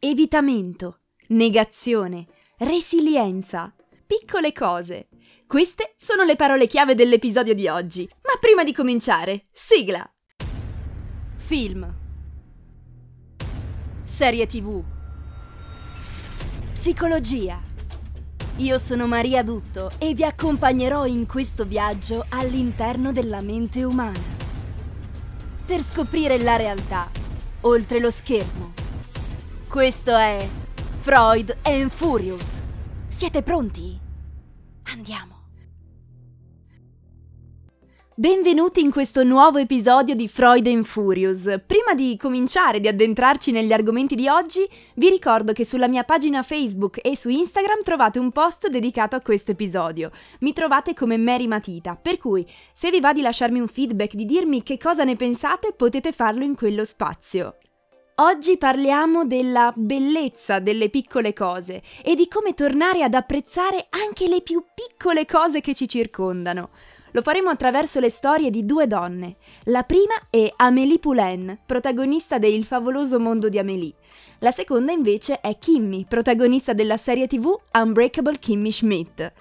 evitamento, negazione, resilienza, piccole cose. Queste sono le parole chiave dell'episodio di oggi. Ma prima di cominciare, sigla! Film, serie TV, psicologia. Io sono Maria Dutto e vi accompagnerò in questo viaggio all'interno della mente umana per scoprire la realtà oltre lo schermo. Questo è Freud and Furious. Siete pronti? Andiamo! Benvenuti in questo nuovo episodio di Freud and Furious. Prima di cominciare di addentrarci negli argomenti di oggi, vi ricordo che sulla mia pagina Facebook e su Instagram trovate un post dedicato a questo episodio. Mi trovate come Mary Matita, per cui se vi va di lasciarmi un feedback, di dirmi che cosa ne pensate, potete farlo in quello spazio. Oggi parliamo della bellezza delle piccole cose e di come tornare ad apprezzare anche le più piccole cose che ci circondano. Lo faremo attraverso le storie di due donne. La prima è Amélie Poulain, protagonista de Il favoloso mondo di Amélie. La seconda invece è Kimmy, protagonista della serie TV Unbreakable Kimmy Schmidt.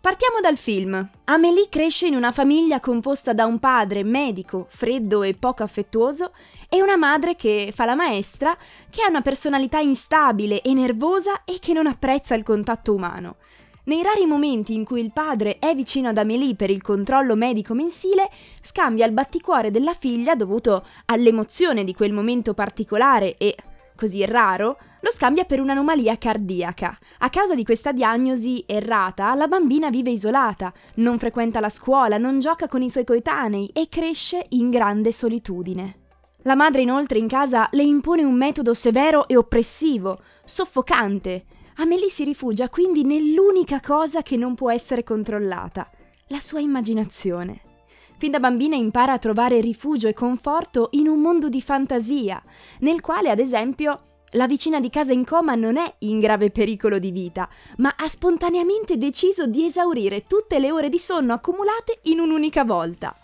Partiamo dal film. Amélie cresce in una famiglia composta da un padre medico, freddo e poco affettuoso, e una madre che fa la maestra, che ha una personalità instabile e nervosa e che non apprezza il contatto umano. Nei rari momenti in cui il padre è vicino ad Amélie per il controllo medico mensile, scambia il batticuore della figlia dovuto all'emozione di quel momento particolare e, così raro, lo scambia per un'anomalia cardiaca. A causa di questa diagnosi errata, la bambina vive isolata, non frequenta la scuola, non gioca con i suoi coetanei e cresce in grande solitudine. La madre inoltre in casa le impone un metodo severo e oppressivo, soffocante. Amélie si rifugia quindi nell'unica cosa che non può essere controllata, la sua immaginazione. Fin da bambina impara a trovare rifugio e conforto in un mondo di fantasia, nel quale, ad esempio, la vicina di casa in coma non è in grave pericolo di vita, ma ha spontaneamente deciso di esaurire tutte le ore di sonno accumulate in un'unica volta.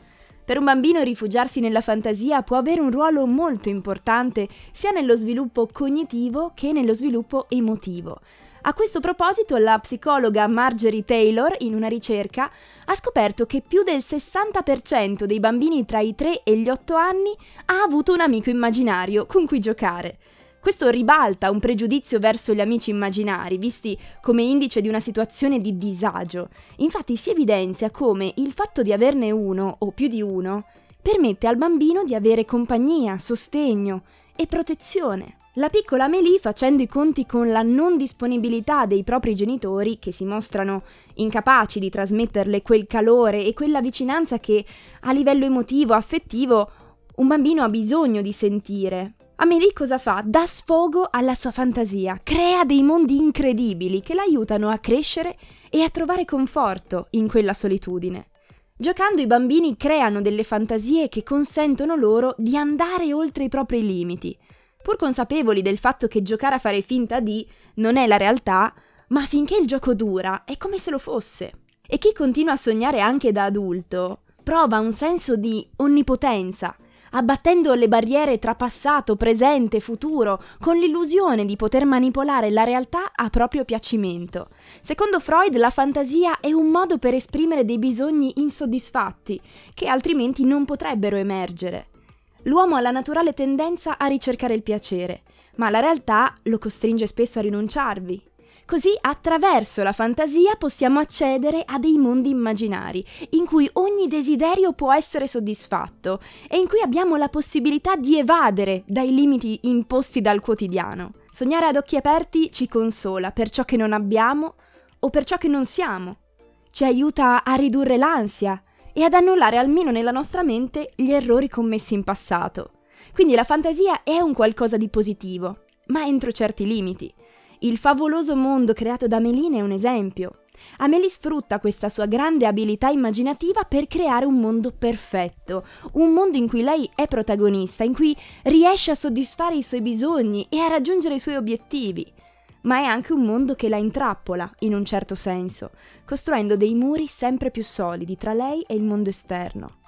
Per un bambino rifugiarsi nella fantasia può avere un ruolo molto importante sia nello sviluppo cognitivo che nello sviluppo emotivo. A questo proposito la psicologa Marjorie Taylor, in una ricerca, ha scoperto che più del 60% dei bambini tra i 3 e gli 8 anni ha avuto un amico immaginario con cui giocare. Questo ribalta un pregiudizio verso gli amici immaginari, visti come indice di una situazione di disagio. Infatti si evidenzia come il fatto di averne uno o più di uno permette al bambino di avere compagnia, sostegno e protezione. La piccola Amélie, facendo i conti con la non disponibilità dei propri genitori, che si mostrano incapaci di trasmetterle quel calore e quella vicinanza che, a livello emotivo, affettivo, un bambino ha bisogno di sentire. Amélie cosa fa? Dà sfogo alla sua fantasia, crea dei mondi incredibili che la aiutano a crescere e a trovare conforto in quella solitudine. Giocando i bambini creano delle fantasie che consentono loro di andare oltre i propri limiti, pur consapevoli del fatto che giocare a fare finta di non è la realtà, ma finché il gioco dura è come se lo fosse. E chi continua a sognare anche da adulto prova un senso di onnipotenza, abbattendo le barriere tra passato, presente, futuro, con l'illusione di poter manipolare la realtà a proprio piacimento. Secondo Freud, la fantasia è un modo per esprimere dei bisogni insoddisfatti, che altrimenti non potrebbero emergere. L'uomo ha la naturale tendenza a ricercare il piacere, ma la realtà lo costringe spesso a rinunciarvi. Così, attraverso la fantasia, possiamo accedere a dei mondi immaginari, in cui ogni desiderio può essere soddisfatto e in cui abbiamo la possibilità di evadere dai limiti imposti dal quotidiano. Sognare ad occhi aperti ci consola per ciò che non abbiamo o per ciò che non siamo. Ci aiuta a ridurre l'ansia e ad annullare almeno nella nostra mente gli errori commessi in passato. Quindi la fantasia è un qualcosa di positivo, ma entro certi limiti. Il favoloso mondo creato da Amélie è un esempio. Amélie sfrutta questa sua grande abilità immaginativa per creare un mondo perfetto, un mondo in cui lei è protagonista, in cui riesce a soddisfare i suoi bisogni e a raggiungere i suoi obiettivi. Ma è anche un mondo che la intrappola, in un certo senso, costruendo dei muri sempre più solidi tra lei e il mondo esterno.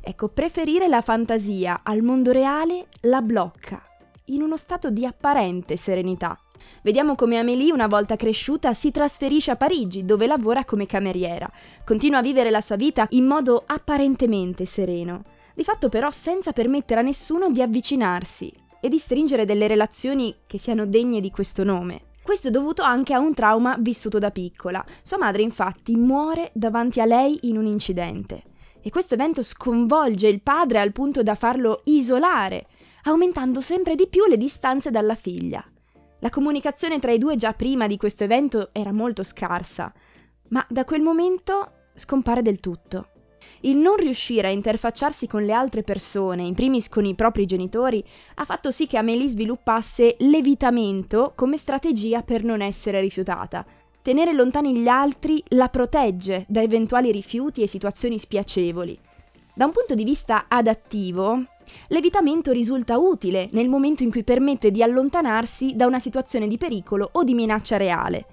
Ecco, preferire la fantasia al mondo reale la blocca, in uno stato di apparente serenità. Vediamo come Amélie, una volta cresciuta, si trasferisce a Parigi, dove lavora come cameriera. Continua a vivere la sua vita in modo apparentemente sereno, di fatto però senza permettere a nessuno di avvicinarsi e di stringere delle relazioni che siano degne di questo nome. Questo è dovuto anche a un trauma vissuto da piccola. Sua madre, infatti, muore davanti a lei in un incidente. E questo evento sconvolge il padre al punto da farlo isolare, aumentando sempre di più le distanze dalla figlia. La comunicazione tra i due già prima di questo evento era molto scarsa, ma da quel momento scompare del tutto. Il non riuscire a interfacciarsi con le altre persone, in primis con i propri genitori, ha fatto sì che Amélie sviluppasse l'evitamento come strategia per non essere rifiutata. Tenere lontani gli altri la protegge da eventuali rifiuti e situazioni spiacevoli. Da un punto di vista adattivo, l'evitamento risulta utile nel momento in cui permette di allontanarsi da una situazione di pericolo o di minaccia reale,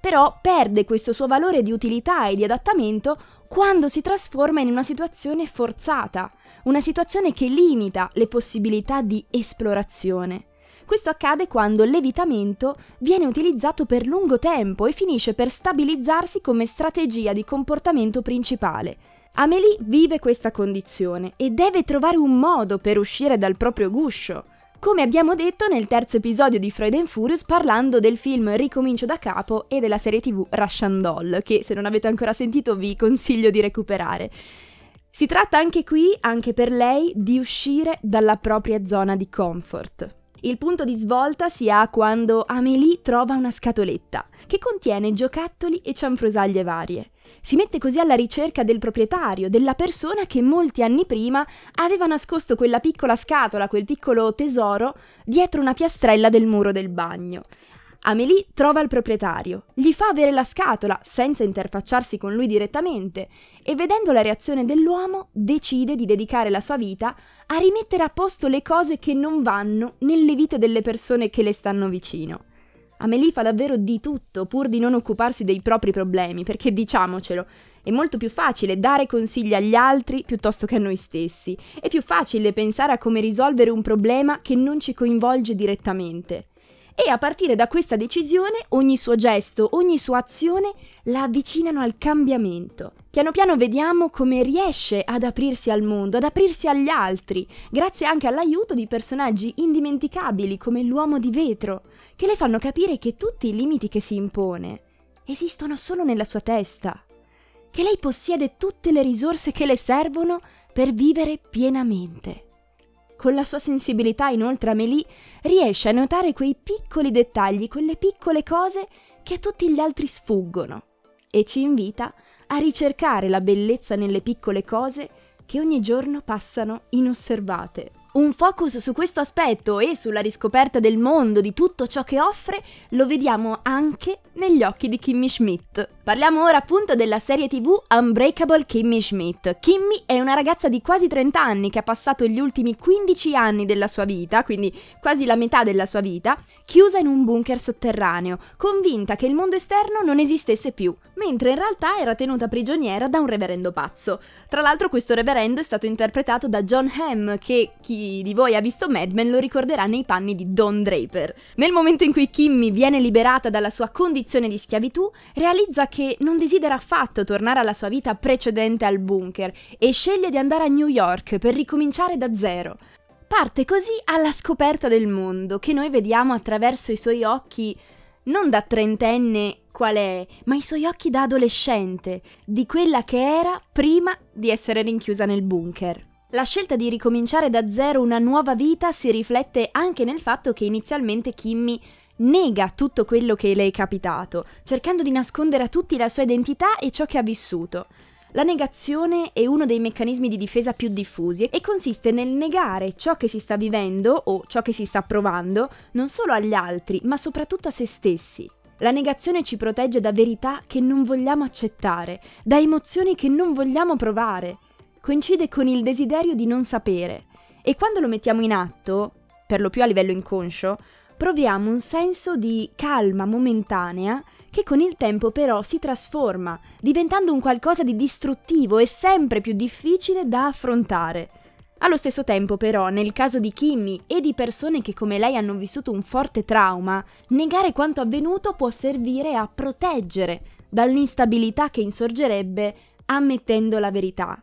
però perde questo suo valore di utilità e di adattamento quando si trasforma in una situazione forzata, una situazione che limita le possibilità di esplorazione. Questo accade quando l'evitamento viene utilizzato per lungo tempo e finisce per stabilizzarsi come strategia di comportamento principale. Amélie vive questa condizione e deve trovare un modo per uscire dal proprio guscio, come abbiamo detto nel terzo episodio di Freud and Furious parlando del film Ricomincio da capo e della serie tv Russian Doll, che se non avete ancora sentito vi consiglio di recuperare. Si tratta anche qui, anche per lei, di uscire dalla propria zona di comfort. Il punto di svolta si ha quando Amélie trova una scatoletta che contiene giocattoli e cianfrusaglie varie. Si mette così alla ricerca del proprietario, della persona che molti anni prima aveva nascosto quella piccola scatola, quel piccolo tesoro, dietro una piastrella del muro del bagno. Amélie trova il proprietario, gli fa avere la scatola senza interfacciarsi con lui direttamente e, vedendo la reazione dell'uomo, decide di dedicare la sua vita a rimettere a posto le cose che non vanno nelle vite delle persone che le stanno vicino. Amélie fa davvero di tutto pur di non occuparsi dei propri problemi, perché, diciamocelo, è molto più facile dare consigli agli altri piuttosto che a noi stessi. È più facile pensare a come risolvere un problema che non ci coinvolge direttamente. E a partire da questa decisione, ogni suo gesto, ogni sua azione la avvicinano al cambiamento. Piano piano vediamo come riesce ad aprirsi al mondo, ad aprirsi agli altri, grazie anche all'aiuto di personaggi indimenticabili come l'uomo di vetro, che le fanno capire che tutti i limiti che si impone esistono solo nella sua testa, che lei possiede tutte le risorse che le servono per vivere pienamente. Con la sua sensibilità, inoltre, Amélie riesce a notare quei piccoli dettagli, quelle piccole cose che a tutti gli altri sfuggono, e ci invita a ricercare la bellezza nelle piccole cose che ogni giorno passano inosservate. Un focus su questo aspetto e sulla riscoperta del mondo, di tutto ciò che offre, lo vediamo anche negli occhi di Kimmy Schmidt. Parliamo ora appunto della serie tv Unbreakable Kimmy Schmidt. Kimmy è una ragazza di quasi 30 anni che ha passato gli ultimi 15 anni della sua vita, quindi quasi la metà della sua vita, chiusa in un bunker sotterraneo, convinta che il mondo esterno non esistesse più, mentre in realtà era tenuta prigioniera da un reverendo pazzo. Tra l'altro questo reverendo è stato interpretato da John Hamm, che chi di voi ha visto Mad Men lo ricorderà nei panni di Don Draper. Nel momento in cui Kimmy viene liberata dalla sua condizione di schiavitù, realizza che non desidera affatto tornare alla sua vita precedente al bunker e sceglie di andare a New York per ricominciare da zero. Parte così alla scoperta del mondo, che noi vediamo attraverso i suoi occhi non da trentenne qual è, ma i suoi occhi da adolescente, di quella che era prima di essere rinchiusa nel bunker. La scelta di ricominciare da zero una nuova vita si riflette anche nel fatto che inizialmente Kimmy nega tutto quello che le è capitato, cercando di nascondere a tutti la sua identità e ciò che ha vissuto. La negazione è uno dei meccanismi di difesa più diffusi e consiste nel negare ciò che si sta vivendo o ciò che si sta provando non solo agli altri, ma soprattutto a se stessi. La negazione ci protegge da verità che non vogliamo accettare, da emozioni che non vogliamo provare. Coincide con il desiderio di non sapere e quando lo mettiamo in atto, per lo più a livello inconscio, proviamo un senso di calma momentanea che con il tempo però si trasforma, diventando un qualcosa di distruttivo e sempre più difficile da affrontare. Allo stesso tempo però, nel caso di Kimmy e di persone che come lei hanno vissuto un forte trauma, negare quanto avvenuto può servire a proteggere dall'instabilità che insorgerebbe ammettendo la verità.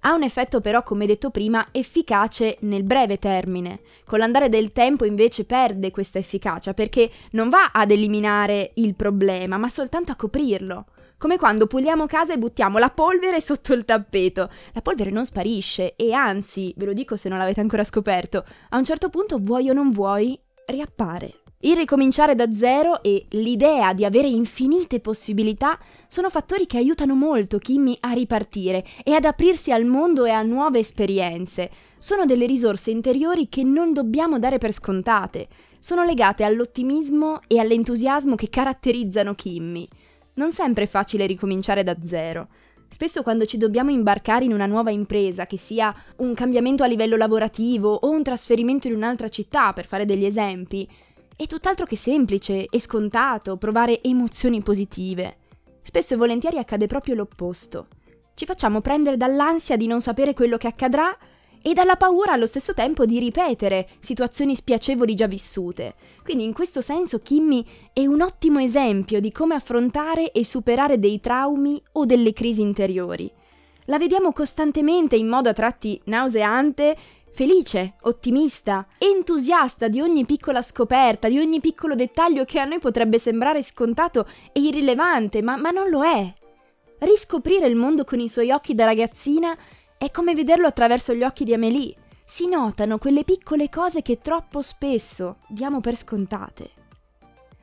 Ha un effetto però, come detto prima, efficace nel breve termine. Con l'andare del tempo invece perde questa efficacia perché non va ad eliminare il problema, ma soltanto a coprirlo. Come quando puliamo casa e buttiamo la polvere sotto il tappeto. La polvere non sparisce e anzi, ve lo dico se non l'avete ancora scoperto, a un certo punto, vuoi o non vuoi, riappare. Il ricominciare da zero e l'idea di avere infinite possibilità sono fattori che aiutano molto Kimmy a ripartire e ad aprirsi al mondo e a nuove esperienze. Sono delle risorse interiori che non dobbiamo dare per scontate. Sono legate all'ottimismo e all'entusiasmo che caratterizzano Kimmy. Non sempre è facile ricominciare da zero. Spesso quando ci dobbiamo imbarcare in una nuova impresa, che sia un cambiamento a livello lavorativo o un trasferimento in un'altra città, per fare degli esempi, è tutt'altro che semplice e scontato provare emozioni positive. Spesso e volentieri accade proprio l'opposto. Ci facciamo prendere dall'ansia di non sapere quello che accadrà e dalla paura allo stesso tempo di ripetere situazioni spiacevoli già vissute. Quindi in questo senso Kimmy è un ottimo esempio di come affrontare e superare dei traumi o delle crisi interiori. La vediamo costantemente in modo a tratti nauseante, felice, ottimista, entusiasta di ogni piccola scoperta, di ogni piccolo dettaglio che a noi potrebbe sembrare scontato e irrilevante, ma non lo è. Riscoprire il mondo con i suoi occhi da ragazzina è come vederlo attraverso gli occhi di Amélie. Si notano quelle piccole cose che troppo spesso diamo per scontate.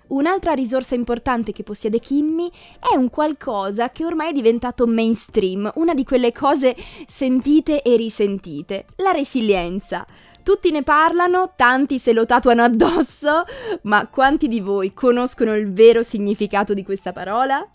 Un'altra risorsa importante che possiede Kimmy è un qualcosa che ormai è diventato mainstream, una di quelle cose sentite e risentite, la resilienza. Tutti ne parlano, tanti se lo tatuano addosso, ma quanti di voi conoscono il vero significato di questa parola?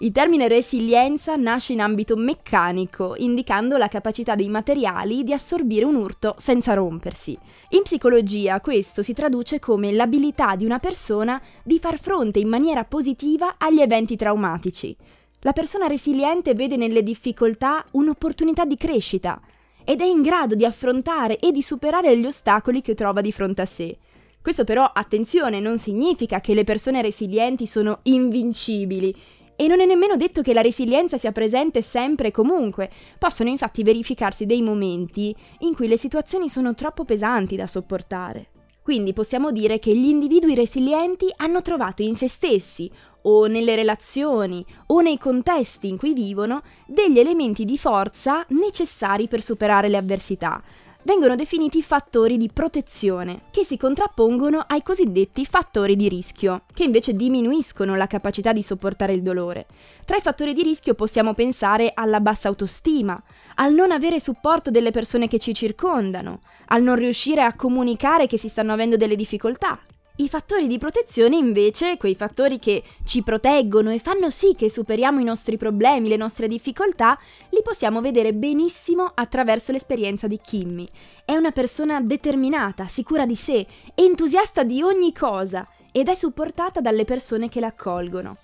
Il termine resilienza nasce in ambito meccanico, indicando la capacità dei materiali di assorbire un urto senza rompersi. In psicologia questo si traduce come l'abilità di una persona di far fronte in maniera positiva agli eventi traumatici. La persona resiliente vede nelle difficoltà un'opportunità di crescita ed è in grado di affrontare e di superare gli ostacoli che trova di fronte a sé. Questo però, attenzione, non significa che le persone resilienti sono invincibili. E non è nemmeno detto che la resilienza sia presente sempre e comunque. Possono infatti verificarsi dei momenti in cui le situazioni sono troppo pesanti da sopportare. Quindi possiamo dire che gli individui resilienti hanno trovato in se stessi, o nelle relazioni, o nei contesti in cui vivono, degli elementi di forza necessari per superare le avversità. Vengono definiti fattori di protezione, che si contrappongono ai cosiddetti fattori di rischio, che invece diminuiscono la capacità di sopportare il dolore. Tra i fattori di rischio possiamo pensare alla bassa autostima, al non avere supporto delle persone che ci circondano, al non riuscire a comunicare che si stanno avendo delle difficoltà. I fattori di protezione invece, quei fattori che ci proteggono e fanno sì che superiamo i nostri problemi, le nostre difficoltà, li possiamo vedere benissimo attraverso l'esperienza di Kimmy. È una persona determinata, sicura di sé, entusiasta di ogni cosa ed è supportata dalle persone che la accolgono.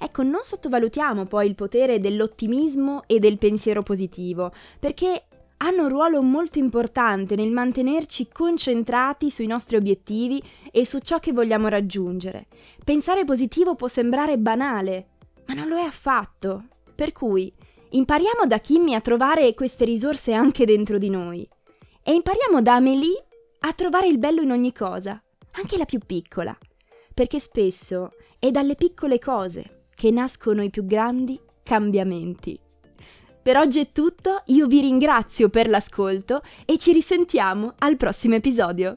Ecco, non sottovalutiamo poi il potere dell'ottimismo e del pensiero positivo, perché hanno un ruolo molto importante nel mantenerci concentrati sui nostri obiettivi e su ciò che vogliamo raggiungere. Pensare positivo può sembrare banale, ma non lo è affatto. Per cui, impariamo da Kimmy a trovare queste risorse anche dentro di noi. E impariamo da Amélie a trovare il bello in ogni cosa, anche la più piccola. Perché spesso è dalle piccole cose che nascono i più grandi cambiamenti. Per oggi è tutto, io vi ringrazio per l'ascolto e ci risentiamo al prossimo episodio.